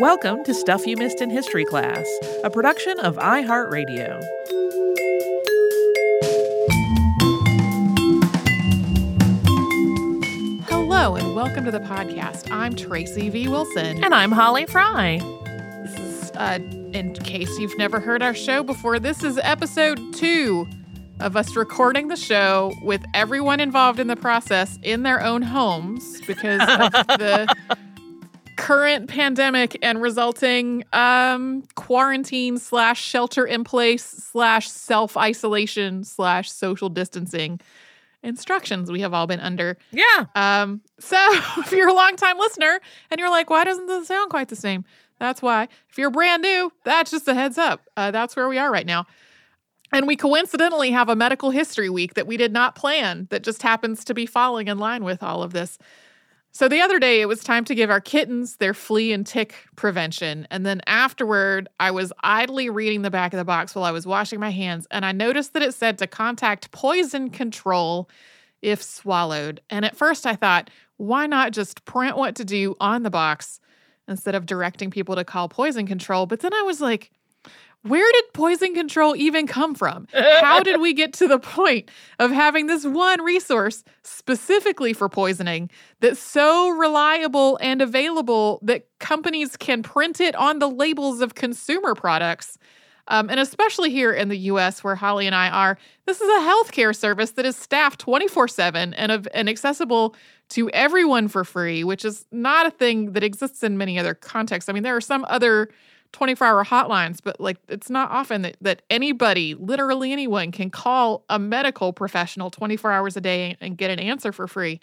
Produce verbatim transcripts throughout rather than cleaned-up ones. Welcome to Stuff You Missed in History Class, a production of iHeartRadio. Hello and welcome to the podcast. I'm Tracy V. Wilson. And I'm Holly Frey. This is, uh, in case you've never heard our show before, this is episode two of us recording the show with everyone involved in the process in their own homes because of the current pandemic and resulting um, quarantine slash shelter in place slash self-isolation slash social distancing instructions we have all been under. Yeah. Um, so if you're a longtime listener and you're like, why doesn't this sound quite the same? That's why. If you're brand new, that's just a heads up. Uh, that's where we are right now. And we coincidentally have a medical history week that we did not plan that just happens to be falling in line with all of this. So the other day, it was time to give our kittens their flea and tick prevention. And then afterward, I was idly reading the back of the box while I was washing my hands, and I noticed that it said to contact poison control if swallowed. And at first I thought, why not just print what to do on the box instead of directing people to call poison control? But then I was like, where did poison control even come from? How did we get to the point of having this one resource specifically for poisoning that's so reliable and available that companies can print it on the labels of consumer products? Um, and especially here in the U S where Holly and I are, this is a healthcare service that is staffed twenty-four seven and, of, and accessible to everyone for free, which is not a thing that exists in many other contexts. I mean, there are some other twenty-four hour hotlines, but like it's not often that, that anybody, literally anyone, can call a medical professional twenty-four hours a day and get an answer for free.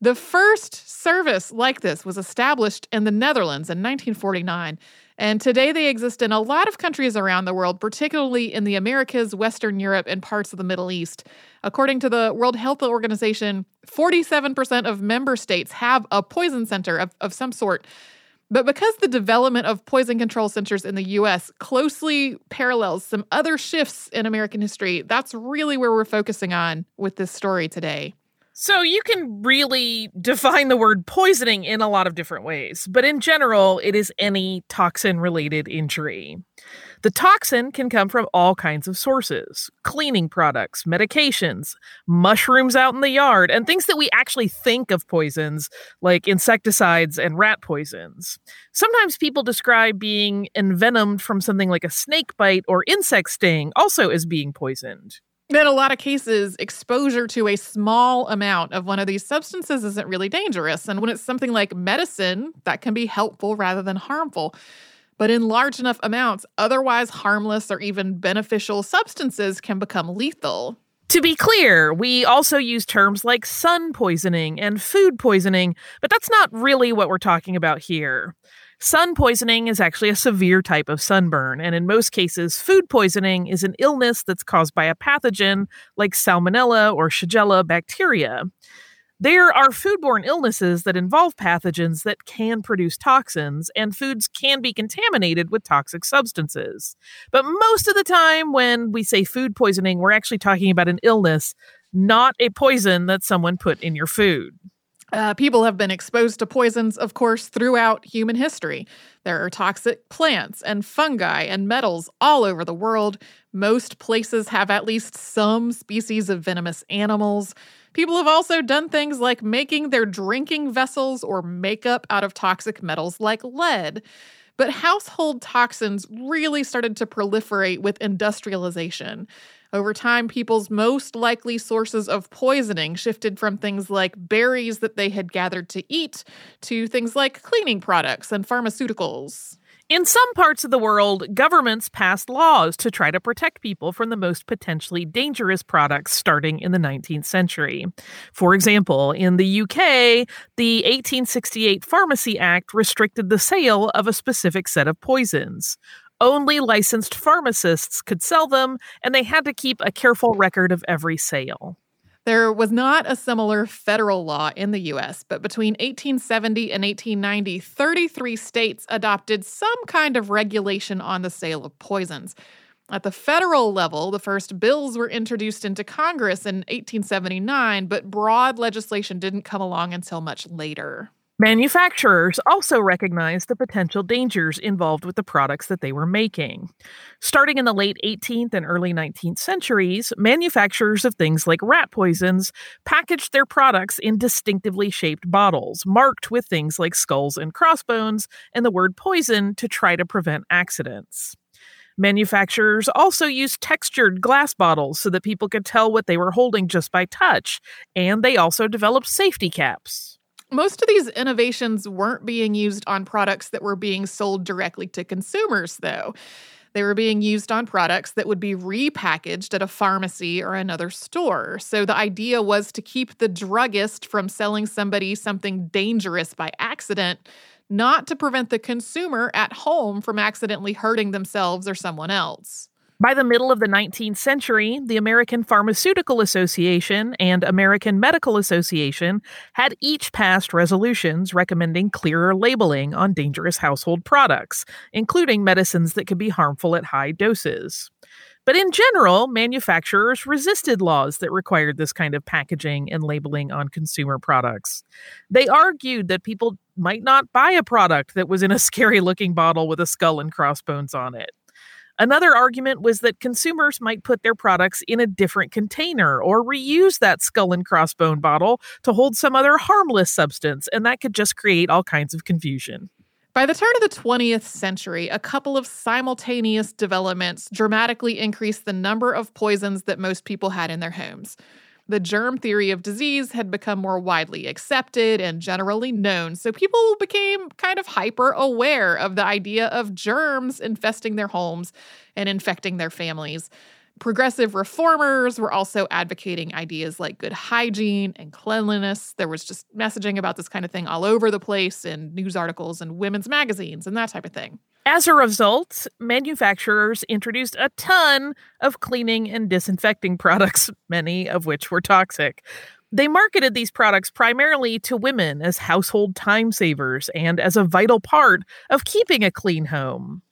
The first service like this was established in the Netherlands in nineteen forty-nine, and today they exist in a lot of countries around the world, particularly in the Americas, Western Europe, and parts of the Middle East. According to the World Health Organization, forty-seven percent of member states have a poison center of, of some sort. But because the development of poison control centers in the U S closely parallels some other shifts in American history, that's really where we're focusing on with this story today. So you can really define the word poisoning in a lot of different ways, but in general, it is any toxin-related injury. The toxin can come from all kinds of sources: cleaning products, medications, mushrooms out in the yard, and things that we actually think of poisons, like insecticides and rat poisons. Sometimes people describe being envenomed from something like a snake bite or insect sting also as being poisoned. In a lot of cases, exposure to a small amount of one of these substances isn't really dangerous. And when it's something like medicine, that can be helpful rather than harmful. But in large enough amounts, otherwise harmless or even beneficial substances can become lethal. To be clear, we also use terms like sun poisoning and food poisoning, but that's not really what we're talking about here. Sun poisoning is actually a severe type of sunburn, and in most cases, food poisoning is an illness that's caused by a pathogen like salmonella or shigella bacteria. There are foodborne illnesses that involve pathogens that can produce toxins, and foods can be contaminated with toxic substances. But most of the time when we say food poisoning, we're actually talking about an illness, not a poison that someone put in your food. Uh, people have been exposed to poisons, of course, throughout human history. There are toxic plants and fungi and metals all over the world. Most places have at least some species of venomous animals. People have also done things like making their drinking vessels or makeup out of toxic metals like lead. But household toxins really started to proliferate with industrialization. Over time, people's most likely sources of poisoning shifted from things like berries that they had gathered to eat to things like cleaning products and pharmaceuticals. In some parts of the world, governments passed laws to try to protect people from the most potentially dangerous products starting in the nineteenth century. For example, in the U K, the eighteen sixty-eight Pharmacy Act restricted the sale of a specific set of poisons. Only licensed pharmacists could sell them, and they had to keep a careful record of every sale. There was not a similar federal law in the U S, but between eighteen seventy and eighteen ninety, thirty-three states adopted some kind of regulation on the sale of poisons. At the federal level, the first bills were introduced into Congress in eighteen seventy-nine, but broad legislation didn't come along until much later. Manufacturers also recognized the potential dangers involved with the products that they were making. Starting in the late eighteenth and early nineteenth centuries, manufacturers of things like rat poisons packaged their products in distinctively shaped bottles, marked with things like skulls and crossbones and the word poison to try to prevent accidents. Manufacturers also used textured glass bottles so that people could tell what they were holding just by touch, and they also developed safety caps. Most of these innovations weren't being used on products that were being sold directly to consumers, though. They were being used on products that would be repackaged at a pharmacy or another store. So the idea was to keep the druggist from selling somebody something dangerous by accident, not to prevent the consumer at home from accidentally hurting themselves or someone else. By the middle of the nineteenth century, the American Pharmaceutical Association and American Medical Association had each passed resolutions recommending clearer labeling on dangerous household products, including medicines that could be harmful at high doses. But in general, manufacturers resisted laws that required this kind of packaging and labeling on consumer products. They argued that people might not buy a product that was in a scary-looking bottle with a skull and crossbones on it. Another argument was that consumers might put their products in a different container or reuse that skull and crossbone bottle to hold some other harmless substance, and that could just create all kinds of confusion. By the turn of the twentieth century, a couple of simultaneous developments dramatically increased the number of poisons that most people had in their homes. The germ theory of disease had become more widely accepted and generally known, so people became kind of hyper-aware of the idea of germs infesting their homes and infecting their families. Progressive reformers were also advocating ideas like good hygiene and cleanliness. There was just messaging about this kind of thing all over the place in news articles and women's magazines and that type of thing. As a result, manufacturers introduced a ton of cleaning and disinfecting products, many of which were toxic. They marketed these products primarily to women as household time savers and as a vital part of keeping a clean home.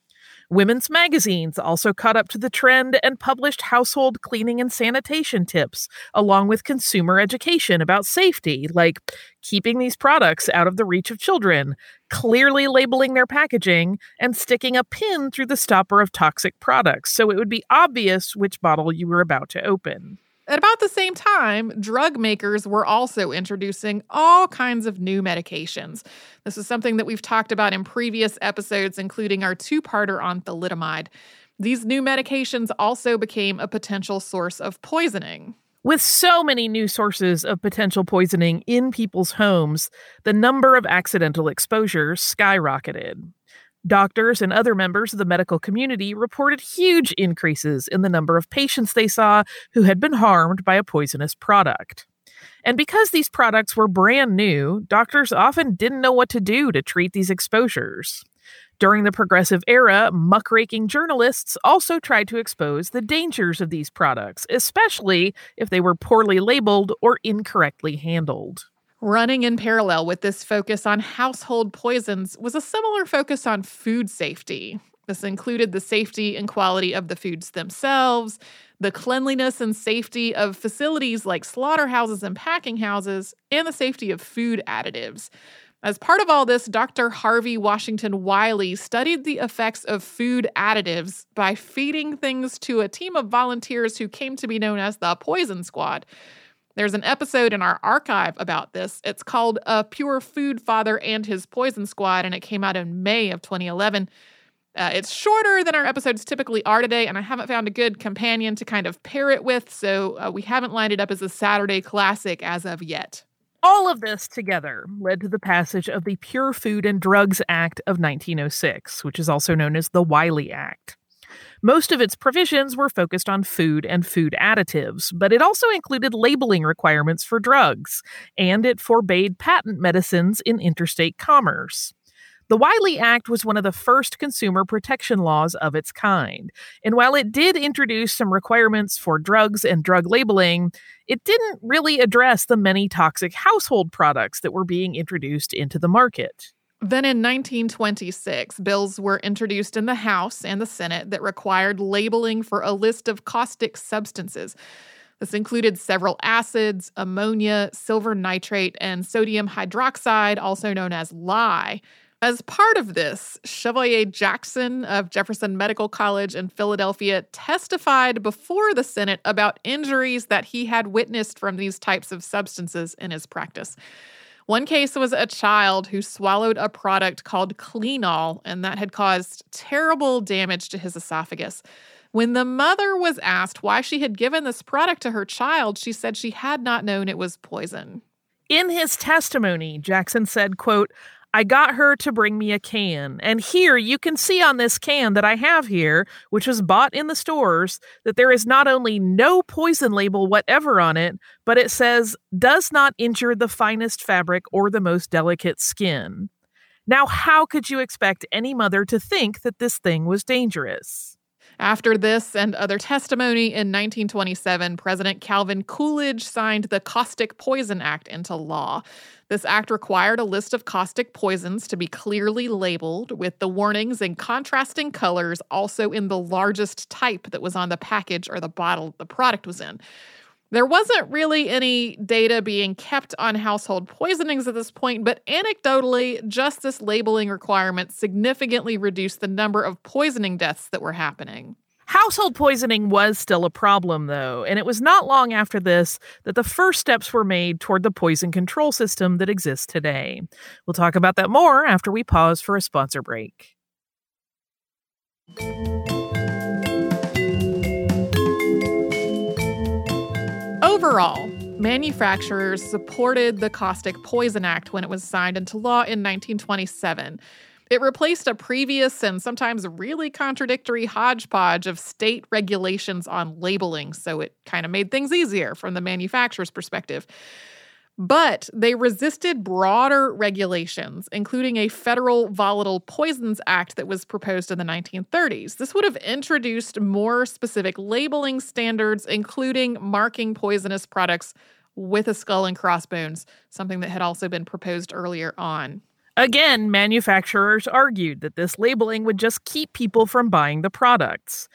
Women's magazines also caught up to the trend and published household cleaning and sanitation tips, along with consumer education about safety, like keeping these products out of the reach of children, clearly labeling their packaging, and sticking a pin through the stopper of toxic products so it would be obvious which bottle you were about to open. At about the same time, drug makers were also introducing all kinds of new medications. This is something that we've talked about in previous episodes, including our two-parter on thalidomide. These new medications also became a potential source of poisoning. With so many new sources of potential poisoning in people's homes, the number of accidental exposures skyrocketed. Doctors and other members of the medical community reported huge increases in the number of patients they saw who had been harmed by a poisonous product. And because these products were brand new, doctors often didn't know what to do to treat these exposures. During the Progressive Era, muckraking journalists also tried to expose the dangers of these products, especially if they were poorly labeled or incorrectly handled. Running in parallel with this focus on household poisons was a similar focus on food safety. This included the safety and quality of the foods themselves, the cleanliness and safety of facilities like slaughterhouses and packing houses, and the safety of food additives. As part of all this, Doctor Harvey Washington Wiley studied the effects of food additives by feeding things to a team of volunteers who came to be known as the Poison Squad. There's an episode in our archive about this. It's called A Pure Food Father and His Poison Squad, and it came out in May of twenty eleven. Uh, it's shorter than our episodes typically are today, and I haven't found a good companion to kind of pair it with, so uh, we haven't lined it up as a Saturday classic as of yet. All of this together led to the passage of the Pure Food and Drugs Act of nineteen oh six, which is also known as the Wiley Act. Most of its provisions were focused on food and food additives, but it also included labeling requirements for drugs, and it forbade patent medicines in interstate commerce. The Wiley Act was one of the first consumer protection laws of its kind, and while it did introduce some requirements for drugs and drug labeling, it didn't really address the many toxic household products that were being introduced into the market. Then in nineteen twenty-six, bills were introduced in the House and the Senate that required labeling for a list of caustic substances. This included several acids, ammonia, silver nitrate, and sodium hydroxide, also known as lye. As part of this, Chevalier Jackson of Jefferson Medical College in Philadelphia testified before the Senate about injuries that he had witnessed from these types of substances in his practice. One case was a child who swallowed a product called Cleanall, and that had caused terrible damage to his esophagus. When the mother was asked why she had given this product to her child, she said she had not known it was poison. In his testimony, Jackson said, quote, "I got her to bring me a can, and here you can see on this can that I have here, which was bought in the stores, that there is not only no poison label whatever on it, but it says, does not injure the finest fabric or the most delicate skin." Now, how could you expect any mother to think that this thing was dangerous? After this and other testimony, in nineteen twenty-seven, President Calvin Coolidge signed the Caustic Poison Act into law. This act required a list of caustic poisons to be clearly labeled, with the warnings in contrasting colors, also in the largest type that was on the package or the bottle the product was in. There wasn't really any data being kept on household poisonings at this point, but anecdotally, just this labeling requirement significantly reduced the number of poisoning deaths that were happening. Household poisoning was still a problem, though, and it was not long after this that the first steps were made toward the poison control system that exists today. We'll talk about that more after we pause for a sponsor break. Overall, manufacturers supported the Caustic Poison Act when it was signed into law in nineteen twenty-seven. It replaced a previous and sometimes really contradictory hodgepodge of state regulations on labeling, so it kind of made things easier from the manufacturer's perspective. But they resisted broader regulations, including a federal Volatile Poisons Act that was proposed in the nineteen thirties. This would have introduced more specific labeling standards, including marking poisonous products with a skull and crossbones, something that had also been proposed earlier on. Again, manufacturers argued that this labeling would just keep people from buying the products.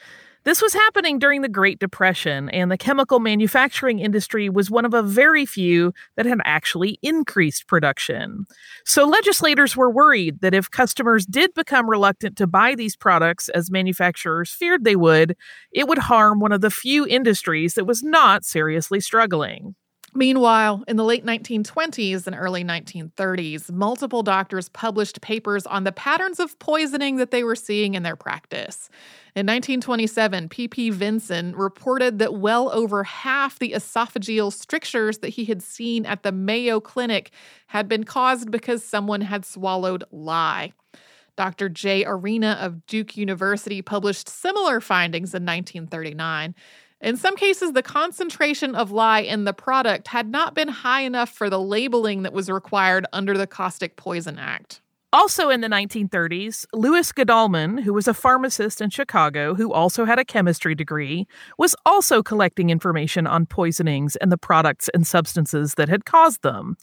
This was happening during the Great Depression, and the chemical manufacturing industry was one of a very few that had actually increased production. So legislators were worried that if customers did become reluctant to buy these products, as manufacturers feared they would, it would harm one of the few industries that was not seriously struggling. Meanwhile, in the late nineteen twenties and early nineteen thirties, multiple doctors published papers on the patterns of poisoning that they were seeing in their practice. In nineteen twenty-seven, P P Vinson reported that well over half the esophageal strictures that he had seen at the Mayo Clinic had been caused because someone had swallowed lye. Doctor J. Arena of Duke University published similar findings in nineteen thirty-nine. In some cases, the concentration of lye in the product had not been high enough for the labeling that was required under the Caustic Poison Act. Also in the nineteen thirties, Louis Gdalman, who was a pharmacist in Chicago who also had a chemistry degree, was also collecting information on poisonings and the products and substances that had caused them.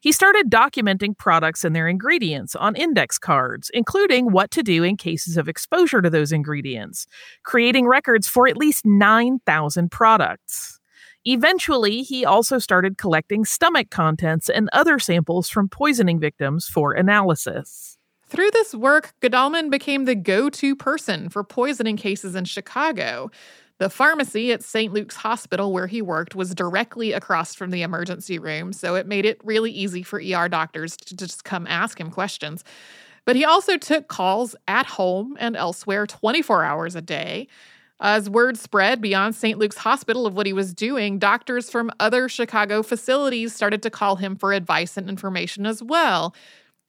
He started documenting products and their ingredients on index cards, including what to do in cases of exposure to those ingredients, creating records for at least nine thousand products. Eventually, he also started collecting stomach contents and other samples from poisoning victims for analysis. Through this work, Gdalman became the go-to person for poisoning cases in Chicago. The pharmacy at Saint Luke's Hospital where he worked was directly across from the emergency room, so it made it really easy for E R doctors to just come ask him questions. But he also took calls at home and elsewhere twenty-four hours a day. As word spread beyond Saint Luke's Hospital of what he was doing, doctors from other Chicago facilities started to call him for advice and information as well.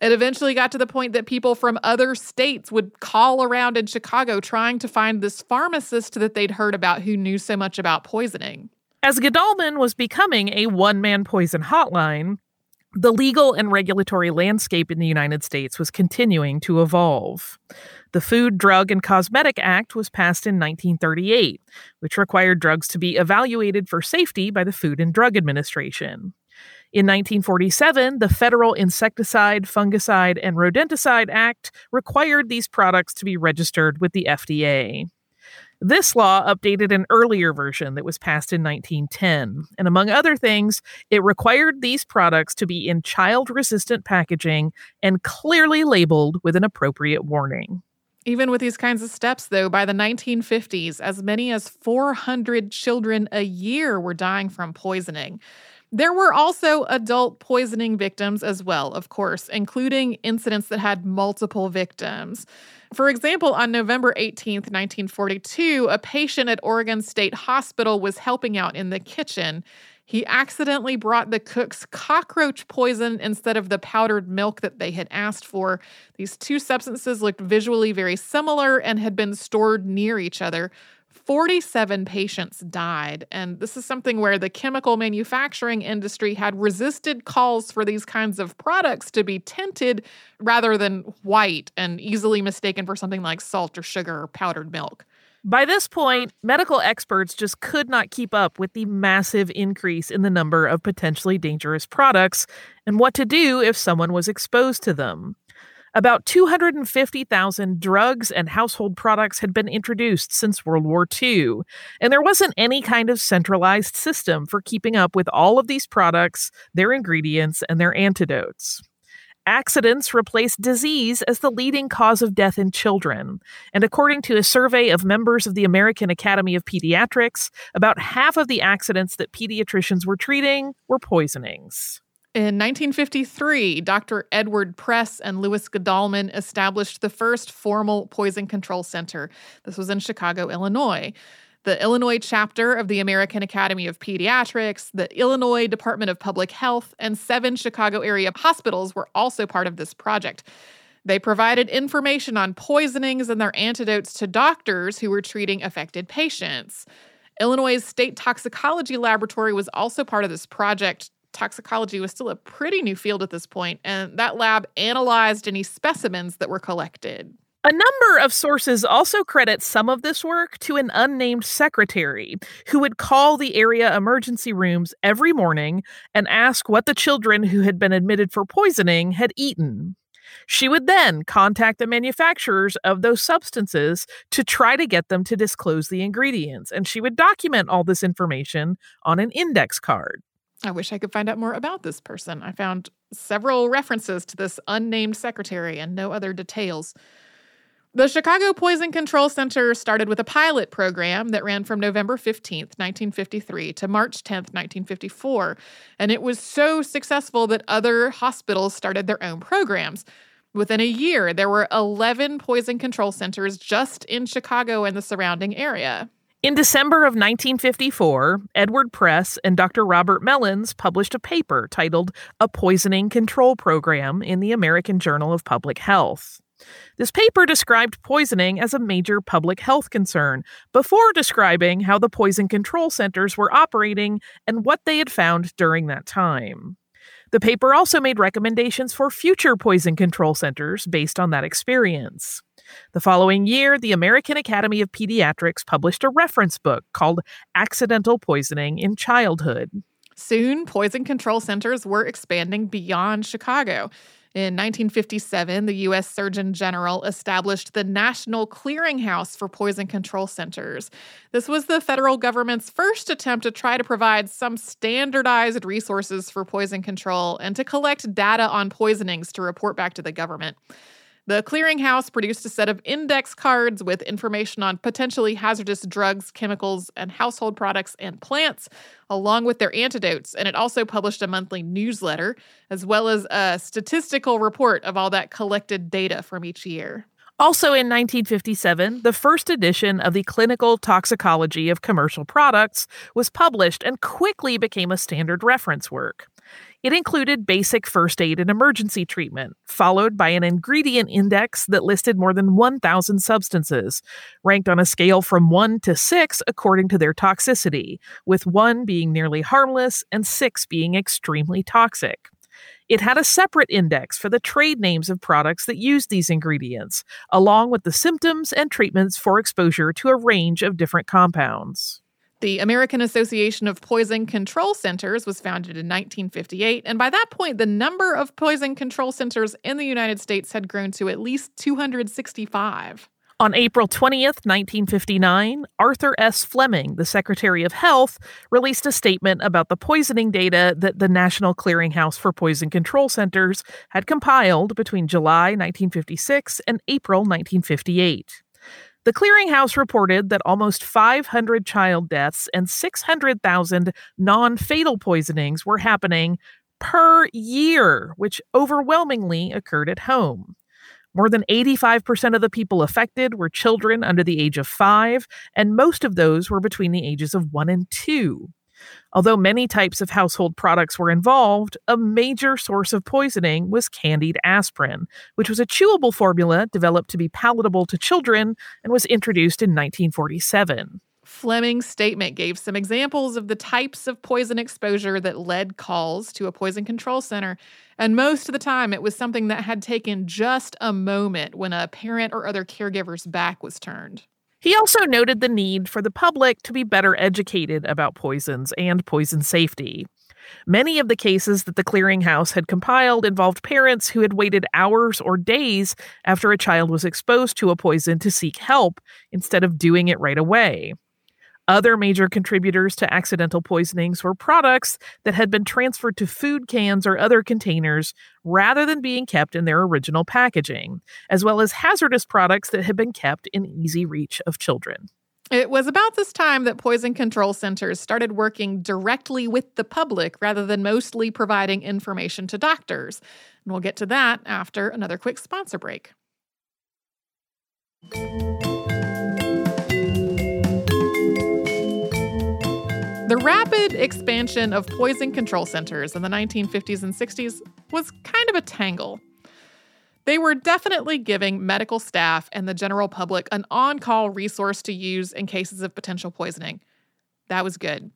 It eventually got to the point that people from other states would call around in Chicago trying to find this pharmacist that they'd heard about who knew so much about poisoning. As Gdalman was becoming a one-man poison hotline, the legal and regulatory landscape in the United States was continuing to evolve. The Food, Drug, and Cosmetic Act was passed in nineteen thirty-eight, which required drugs to be evaluated for safety by the Food and Drug Administration. In nineteen forty-seven, the Federal Insecticide, Fungicide, and Rodenticide Act required these products to be registered with the F D A. This law updated an earlier version that was passed in nineteen ten, and among other things, it required these products to be in child-resistant packaging and clearly labeled with an appropriate warning. Even with these kinds of steps, though, by the nineteen fifties, as many as four hundred children a year were dying from poisoning. There were also adult poisoning victims as well, of course, including incidents that had multiple victims. For example, on November eighteenth, nineteen forty-two, a patient at Oregon State Hospital was helping out in the kitchen. He accidentally brought the cook's cockroach poison instead of the powdered milk that they had asked for. These two substances looked visually very similar and had been stored near each other. forty-seven patients died, and this is something where the chemical manufacturing industry had resisted calls for these kinds of products to be tinted rather than white and easily mistaken for something like salt or sugar or powdered milk. By this point, medical experts just could not keep up with the massive increase in the number of potentially dangerous products and what to do if someone was exposed to them. About two hundred fifty thousand drugs and household products had been introduced since World War Two, and there wasn't any kind of centralized system for keeping up with all of these products, their ingredients, and their antidotes. Accidents replaced disease as the leading cause of death in children. And according to a survey of members of the American Academy of Pediatrics, about half of the accidents that pediatricians were treating were poisonings. In nineteen fifty-three, Doctor Edward Press and Louis Gdalman established the first formal poison control center. This was in Chicago, Illinois. The Illinois chapter of the American Academy of Pediatrics, the Illinois Department of Public Health, and seven Chicago area hospitals were also part of this project. They provided information on poisonings and their antidotes to doctors who were treating affected patients. Illinois' State Toxicology Laboratory was also part of this project. Toxicology was still a pretty new field at this point, and that lab analyzed any specimens that were collected. A number of sources also credit some of this work to an unnamed secretary who would call the area emergency rooms every morning and ask what the children who had been admitted for poisoning had eaten. She would then contact the manufacturers of those substances to try to get them to disclose the ingredients, and she would document all this information on an index card. I wish I could find out more about this person. I found several references to this unnamed secretary and no other details. The Chicago Poison Control Center started with a pilot program that ran from November fifteenth, nineteen fifty-three to March tenth, nineteen fifty-four, and it was so successful that other hospitals started their own programs. Within a year, there were eleven poison control centers just in Chicago and the surrounding area. In December of nineteen fifty-four, Edward Press and Doctor Robert Mellons published a paper titled A Poisoning Control Program in the American Journal of Public Health. This paper described poisoning as a major public health concern before describing how the poison control centers were operating and what they had found during that time. The paper also made recommendations for future poison control centers based on that experience. The following year, the American Academy of Pediatrics published a reference book called Accidental Poisoning in Childhood. Soon, poison control centers were expanding beyond Chicago. In nineteen fifty-seven, the U S Surgeon General established the National Clearinghouse for Poison Control Centers. This was the federal government's first attempt to try to provide some standardized resources for poison control and to collect data on poisonings to report back to the government. The Clearinghouse produced a set of index cards with information on potentially hazardous drugs, chemicals, and household products and plants, along with their antidotes. And it also published a monthly newsletter, as well as a statistical report of all that collected data from each year. Also in nineteen fifty-seven, the first edition of the Clinical Toxicology of Commercial Products was published and quickly became a standard reference work. It included basic first aid and emergency treatment, followed by an ingredient index that listed more than one thousand substances, ranked on a scale from one to six according to their toxicity, with one being nearly harmless and six being extremely toxic. It had a separate index for the trade names of products that used these ingredients, along with the symptoms and treatments for exposure to a range of different compounds. The American Association of Poison Control Centers was founded in nineteen fifty-eight, and by that point, the number of poison control centers in the United States had grown to at least two hundred sixty-five. On April twentieth, nineteen fifty-nine, Arthur S. Fleming, the Secretary of Health, released a statement about the poisoning data that the National Clearinghouse for Poison Control Centers had compiled between July nineteen fifty-six and April nineteen fifty-eight. The Clearinghouse reported that almost five hundred child deaths and six hundred thousand non-fatal poisonings were happening per year, which overwhelmingly occurred at home. More than eighty-five percent of the people affected were children under the age of five, and most of those were between the ages of one and two. Although many types of household products were involved, a major source of poisoning was candied aspirin, which was a chewable formula developed to be palatable to children and was introduced in nineteen forty-seven. Fleming's statement gave some examples of the types of poison exposure that led calls to a poison control center, and most of the time it was something that had taken just a moment when a parent or other caregiver's back was turned. He also noted the need for the public to be better educated about poisons and poison safety. Many of the cases that the Clearinghouse had compiled involved parents who had waited hours or days after a child was exposed to a poison to seek help instead of doing it right away. Other major contributors to accidental poisonings were products that had been transferred to food cans or other containers rather than being kept in their original packaging, as well as hazardous products that had been kept in easy reach of children. It was about this time that poison control centers started working directly with the public rather than mostly providing information to doctors. And we'll get to that after another quick sponsor break. The rapid expansion of poison control centers in the nineteen fifties and sixties was kind of a tangle. They were definitely giving medical staff and the general public an on-call resource to use in cases of potential poisoning. That was good.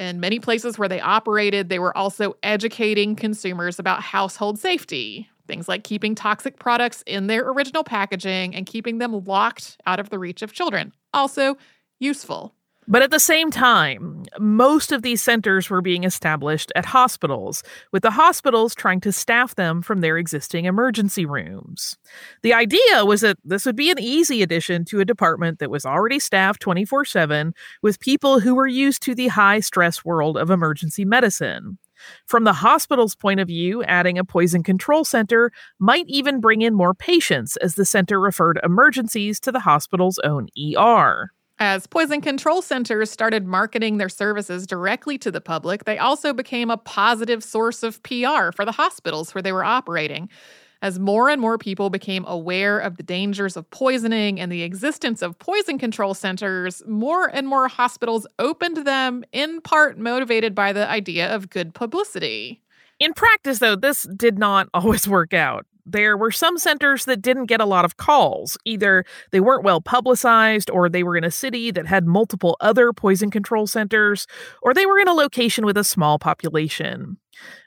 In many places where they operated, they were also educating consumers about household safety, things like keeping toxic products in their original packaging and keeping them locked out of the reach of children. Also useful. But at the same time, most of these centers were being established at hospitals, with the hospitals trying to staff them from their existing emergency rooms. The idea was that this would be an easy addition to a department that was already staffed twenty-four seven with people who were used to the high-stress world of emergency medicine. From the hospital's point of view, adding a poison control center might even bring in more patients, as the center referred emergencies to the hospital's own E R. As poison control centers started marketing their services directly to the public, they also became a positive source of P R for the hospitals where they were operating. As more and more people became aware of the dangers of poisoning and the existence of poison control centers, more and more hospitals opened them, in part motivated by the idea of good publicity. In practice, though, this did not always work out. There were some centers that didn't get a lot of calls. Either they weren't well publicized, or they were in a city that had multiple other poison control centers, or they were in a location with a small population.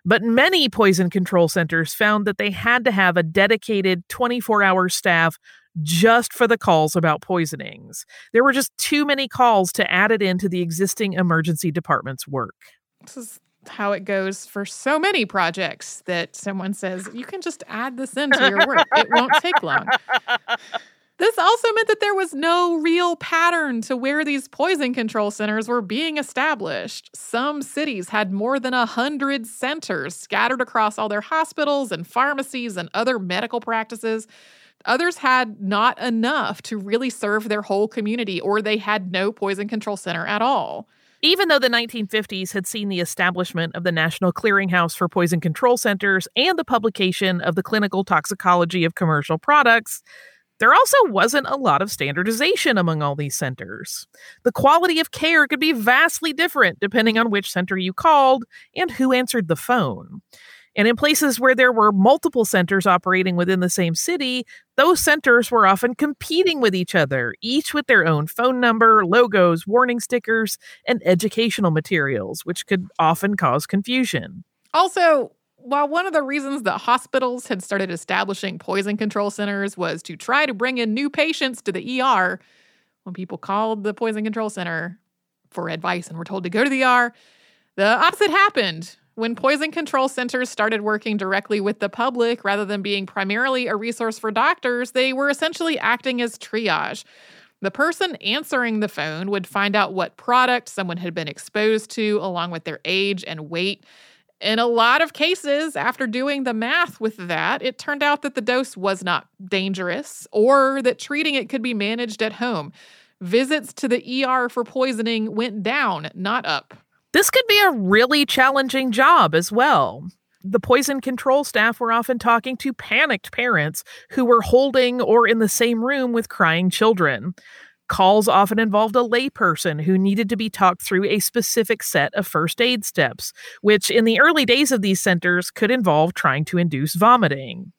But many poison control centers found that they had to have a dedicated twenty-four hour staff just for the calls about poisonings. There were just too many calls to add it into the existing emergency department's work. This is how it goes for so many projects that someone says, you can just add this into your work. It won't take long. This also meant that there was no real pattern to where these poison control centers were being established. Some cities had more than a hundred centers scattered across all their hospitals and pharmacies and other medical practices. Others had not enough to really serve their whole community, or they had no poison control center at all. Even though the nineteen fifties had seen the establishment of the National Clearinghouse for Poison Control Centers and the publication of the Clinical Toxicology of Commercial Products, there also wasn't a lot of standardization among all these centers. The quality of care could be vastly different depending on which center you called and who answered the phone. And in places where there were multiple centers operating within the same city, those centers were often competing with each other, each with their own phone number, logos, warning stickers, and educational materials, which could often cause confusion. Also, while one of the reasons that hospitals had started establishing poison control centers was to try to bring in new patients to the E R, when people called the poison control center for advice and were told to go to the E R, the opposite happened. When poison control centers started working directly with the public rather than being primarily a resource for doctors, they were essentially acting as triage. The person answering the phone would find out what product someone had been exposed to, along with their age and weight. In a lot of cases, after doing the math with that, it turned out that the dose was not dangerous or that treating it could be managed at home. Visits to the E R for poisoning went down, not up. This could be a really challenging job as well. The poison control staff were often talking to panicked parents who were holding or in the same room with crying children. Calls often involved a layperson who needed to be talked through a specific set of first aid steps, which in the early days of these centers could involve trying to induce vomiting.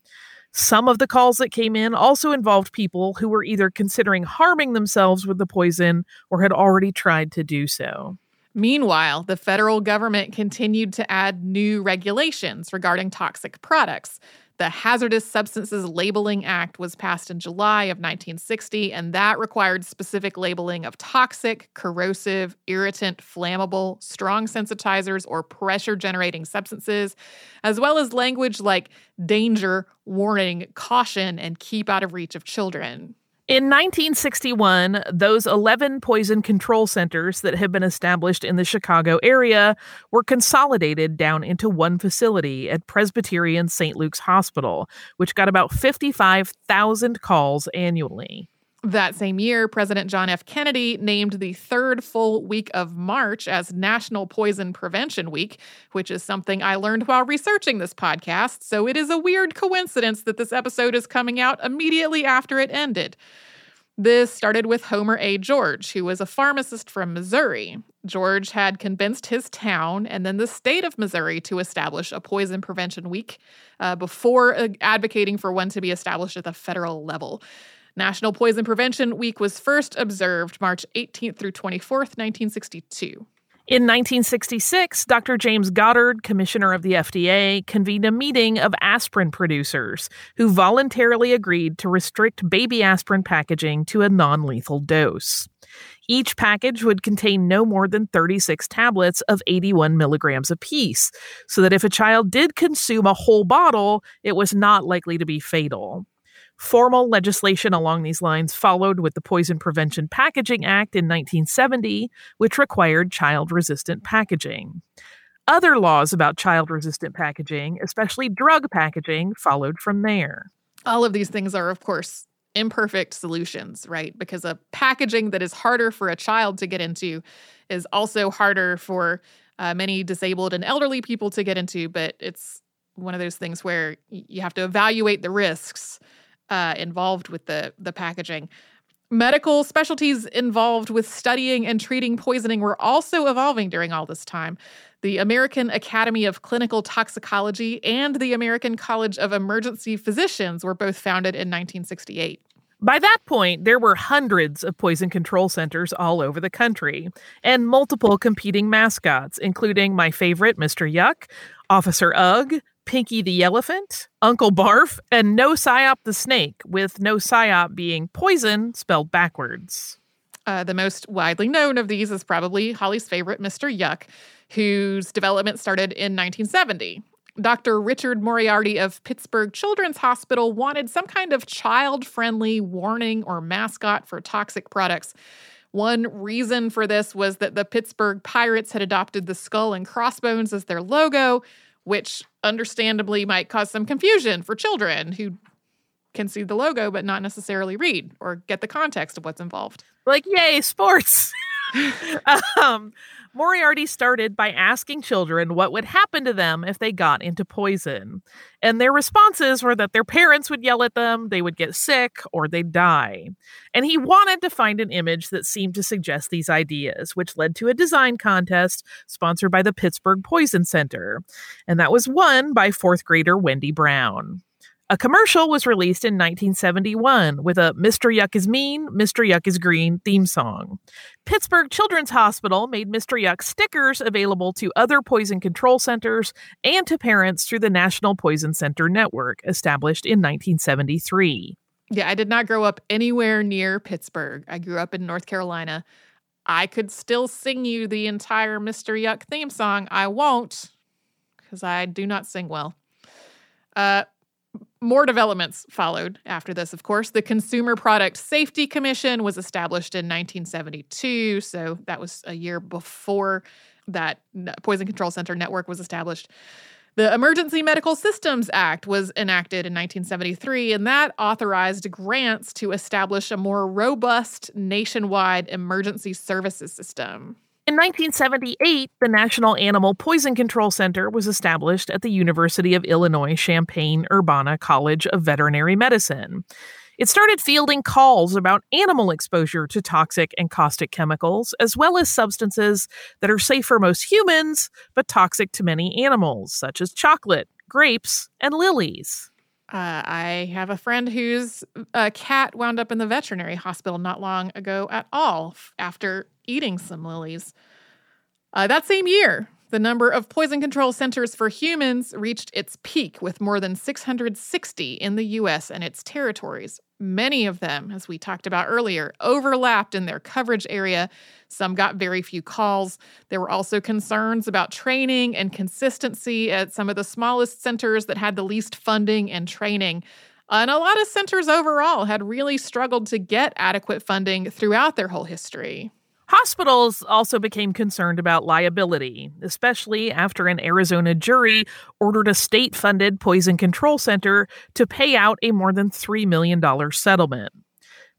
Some of the calls that came in also involved people who were either considering harming themselves with the poison or had already tried to do so. Meanwhile, the federal government continued to add new regulations regarding toxic products. The Hazardous Substances Labeling Act was passed in July of nineteen sixty, and that required specific labeling of toxic, corrosive, irritant, flammable, strong sensitizers, or pressure-generating substances, as well as language like danger, warning, caution, and keep out of reach of children. In nineteen sixty-one, those eleven poison control centers that had been established in the Chicago area were consolidated down into one facility at Presbyterian Saint Luke's Hospital, which got about fifty-five thousand calls annually. That same year, President John F. Kennedy named the third full week of March as National Poison Prevention Week, which is something I learned while researching this podcast, so it is a weird coincidence that this episode is coming out immediately after it ended. This started with Homer A. George, who was a pharmacist from Missouri. George had convinced his town and then the state of Missouri to establish a poison prevention week uh, before uh, advocating for one to be established at the federal level. National Poison Prevention Week was first observed March eighteenth through twenty-fourth, nineteen sixty-two. In nineteen sixty-six, Doctor James Goddard, commissioner of the F D A, convened a meeting of aspirin producers who voluntarily agreed to restrict baby aspirin packaging to a non-lethal dose. Each package would contain no more than thirty-six tablets of eighty-one milligrams apiece, so that if a child did consume a whole bottle, it was not likely to be fatal. Formal legislation along these lines followed with the Poison Prevention Packaging Act in nineteen seventy, which required child-resistant packaging. Other laws about child-resistant packaging, especially drug packaging, followed from there. All of these things are, of course, imperfect solutions, right? Because a packaging that is harder for a child to get into is also harder for uh, many disabled and elderly people to get into, but it's one of those things where you have to evaluate the risks Uh, involved with the, the packaging. Medical specialties involved with studying and treating poisoning were also evolving during all this time. The American Academy of Clinical Toxicology and the American College of Emergency Physicians were both founded in nineteen sixty-eight. By that point, there were hundreds of poison control centers all over the country, and multiple competing mascots, including my favorite, Mister Yuck, Officer Ugg, Pinky the Elephant, Uncle Barf, and No Psyop the Snake, with No Psyop being poison spelled backwards. Uh, the most widely known of these is probably Holly's favorite, Mister Yuck, whose development started in nineteen seventy. Doctor Richard Moriarty of Pittsburgh Children's Hospital wanted some kind of child-friendly warning or mascot for toxic products. One reason for this was that the Pittsburgh Pirates had adopted the skull and crossbones as their logo, which understandably might cause some confusion for children who can see the logo but not necessarily read or get the context of what's involved. Like, yay, sports! um, Moriarty started by asking children what would happen to them if they got into poison. And their responses were that their parents would yell at them, they would get sick, or they'd die. And he wanted to find an image that seemed to suggest these ideas, which led to a design contest sponsored by the Pittsburgh Poison Center. And that was won by fourth grader Wendy Brown. A commercial was released in nineteen seventy-one with a Mister Yuck is Mean, Mister Yuck is Green theme song. Pittsburgh Children's Hospital made Mister Yuck stickers available to other poison control centers and to parents through the National Poison Center Network, established in nineteen seventy-three. Yeah, I did not grow up anywhere near Pittsburgh. I grew up in North Carolina. I could still sing you the entire Mister Yuck theme song. I won't, because I do not sing well. Uh, more developments followed after this, of course. The Consumer Product Safety Commission was established in nineteen seventy-two, so that was a year before that Poison Control Center Network was established. The Emergency Medical Systems Act was enacted in nineteen seventy-three, and that authorized grants to establish a more robust nationwide emergency services system. In nineteen seventy-eight, the National Animal Poison Control Center was established at the University of Illinois Champaign-Urbana College of Veterinary Medicine. It started fielding calls about animal exposure to toxic and caustic chemicals, as well as substances that are safe for most humans, but toxic to many animals, such as chocolate, grapes, and lilies. Uh, I have a friend whose uh, cat wound up in the veterinary hospital not long ago at all after eating some lilies. Uh, that same year, the number of poison control centers for humans reached its peak with more than six hundred sixty in the U S and its territories. Many of them, as we talked about earlier, overlapped in their coverage area. Some got very few calls. There were also concerns about training and consistency at some of the smallest centers that had the least funding and training. And a lot of centers overall had really struggled to get adequate funding throughout their whole history. Hospitals also became concerned about liability, especially after an Arizona jury ordered a state-funded poison control center to pay out a more than three million dollars settlement.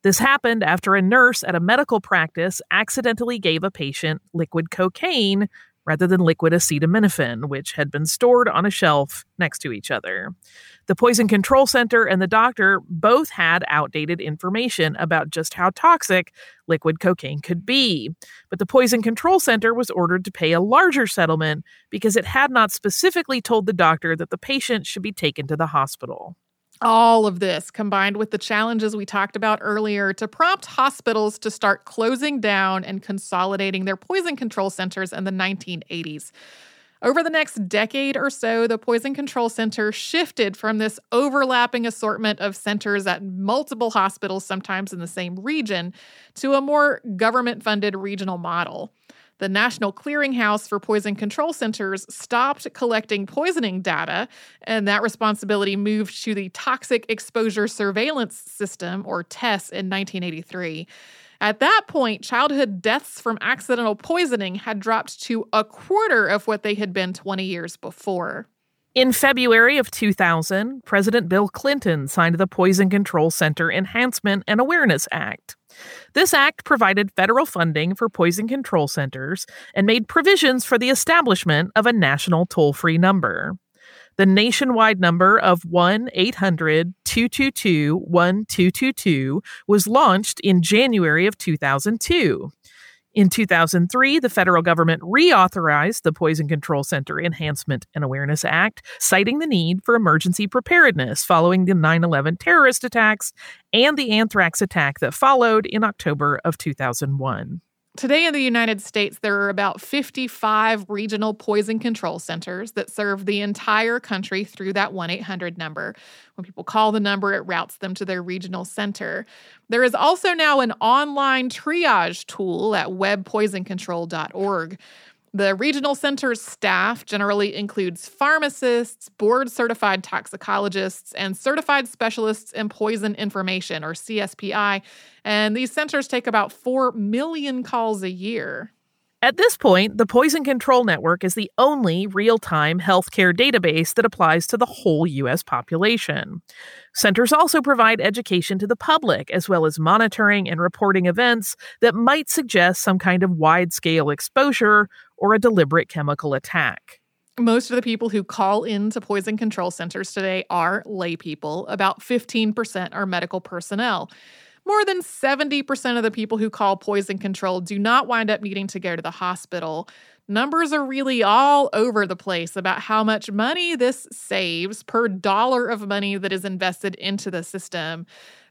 This happened after a nurse at a medical practice accidentally gave a patient liquid cocaine rather than liquid acetaminophen, which had been stored on a shelf next to each other. The Poison Control Center and the doctor both had outdated information about just how toxic liquid cocaine could be. But the Poison Control Center was ordered to pay a larger settlement because it had not specifically told the doctor that the patient should be taken to the hospital. All of this, combined with the challenges we talked about earlier, to prompt hospitals to start closing down and consolidating their poison control centers in the nineteen eighties. Over the next decade or so, the Poison Control Center shifted from this overlapping assortment of centers at multiple hospitals, sometimes in the same region, to a more government-funded regional model. The National Clearinghouse for Poison Control Centers stopped collecting poisoning data, and that responsibility moved to the Toxic Exposure Surveillance System, or TESS, in nineteen eighty-three. At that point, childhood deaths from accidental poisoning had dropped to a quarter of what they had been twenty years before. In February of two thousand, President Bill Clinton signed the Poison Control Center Enhancement and Awareness Act. This act provided federal funding for poison control centers and made provisions for the establishment of a national toll-free number. The nationwide number of one eight hundred two two two one two two two was launched in January of two thousand two. In two thousand three, the federal government reauthorized the Poison Control Center Enhancement and Awareness Act, citing the need for emergency preparedness following the nine eleven terrorist attacks and the anthrax attack that followed in October of two thousand one. Today in the United States, there are about fifty-five regional poison control centers that serve the entire country through that one eight hundred number. When people call the number, it routes them to their regional center. There is also now an online triage tool at web poison control dot org. The regional center's staff generally includes pharmacists, board-certified toxicologists, and certified specialists in poison information, or C S P I, and these centers take about four million calls a year. At this point, the Poison Control Network is the only real-time healthcare database that applies to the whole U S population. Centers also provide education to the public, as well as monitoring and reporting events that might suggest some kind of wide-scale exposure or a deliberate chemical attack. Most of the people who call in to poison control centers today are lay people. About fifteen percent are medical personnel. More than seventy percent of the people who call poison control do not wind up needing to go to the hospital. Numbers are really all over the place about how much money this saves per dollar of money that is invested into the system.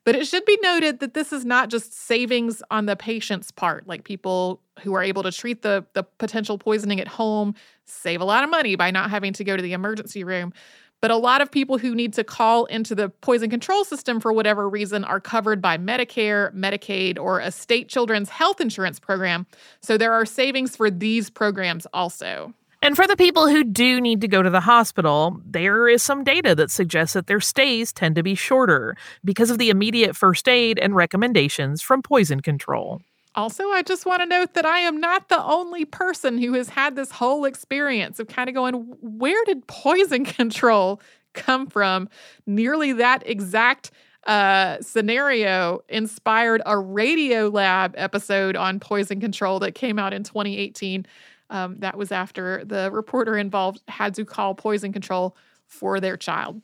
But it should be noted that this is not just savings on the patient's part. Like, people who are able to treat the, the potential poisoning at home save a lot of money by not having to go to the emergency room. But a lot of people who need to call into the poison control system for whatever reason are covered by Medicare, Medicaid, or a state children's health insurance program. So there are savings for these programs also. And for the people who do need to go to the hospital, there is some data that suggests that their stays tend to be shorter because of the immediate first aid and recommendations from poison control. Also, I just want to note that I am not the only person who has had this whole experience of kind of going, where did poison control come from? Nearly that exact uh, scenario inspired a Radio Lab episode on poison control that came out in twenty eighteen. Um, that was after the reporter involved had to call poison control for their child.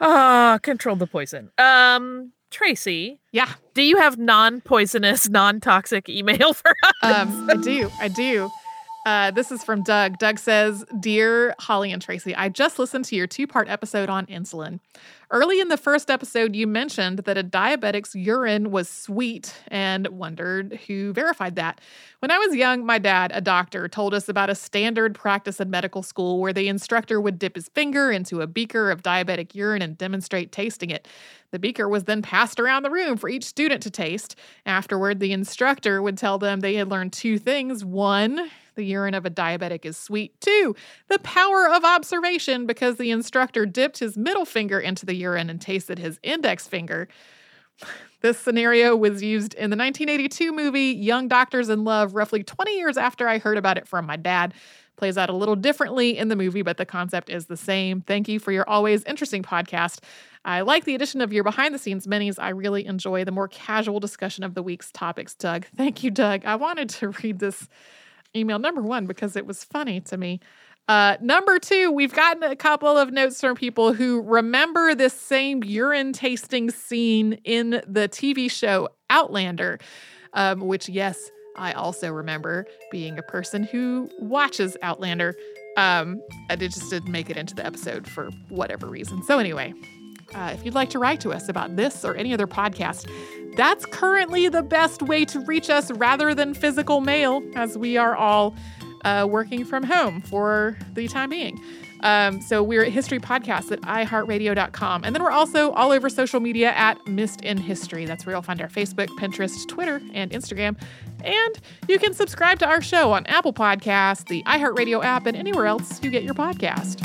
Ah, uh, control the poison. Um... Tracy, yeah, do you have non-poisonous, non-toxic email for us? Um, I do. I do. Uh, this is from Doug. Doug says, Dear Holly and Tracy, I just listened to your two-part episode on insulin. Early in the first episode, you mentioned that a diabetic's urine was sweet and wondered who verified that. When I was young, my dad, a doctor, told us about a standard practice in medical school where the instructor would dip his finger into a beaker of diabetic urine and demonstrate tasting it. The beaker was then passed around the room for each student to taste. Afterward, the instructor would tell them they had learned two things. One, the urine of a diabetic is sweet. Two, the power of observation, because the instructor dipped his middle finger into the urine and tasted his index finger. This scenario was used in the nineteen eighty-two movie Young Doctors in Love, roughly twenty years after I heard about it from my dad. Plays out a little differently in the movie, but the concept is the same. Thank you for your always interesting podcast. I like the addition of your behind-the-scenes minis. I really enjoy the more casual discussion of the week's topics, Doug. Thank you, Doug. I wanted to read this email, number one, because it was funny to me. Uh, number two, we've gotten a couple of notes from people who remember this same urine-tasting scene in the T V show Outlander, um, which, yes, I also remember being a person who watches Outlander. Um, I just didn't make it into the episode for whatever reason. So anyway, uh, if you'd like to write to us about this or any other podcast, that's currently the best way to reach us rather than physical mail, as we are all uh, working from home for the time being. Um, so we're at historypodcast at i heart radio dot com. And then we're also all over social media at Missed in History. That's where you'll find our Facebook, Pinterest, Twitter, and Instagram. And you can subscribe to our show on Apple Podcasts, the iHeartRadio app, and anywhere else you get your podcast.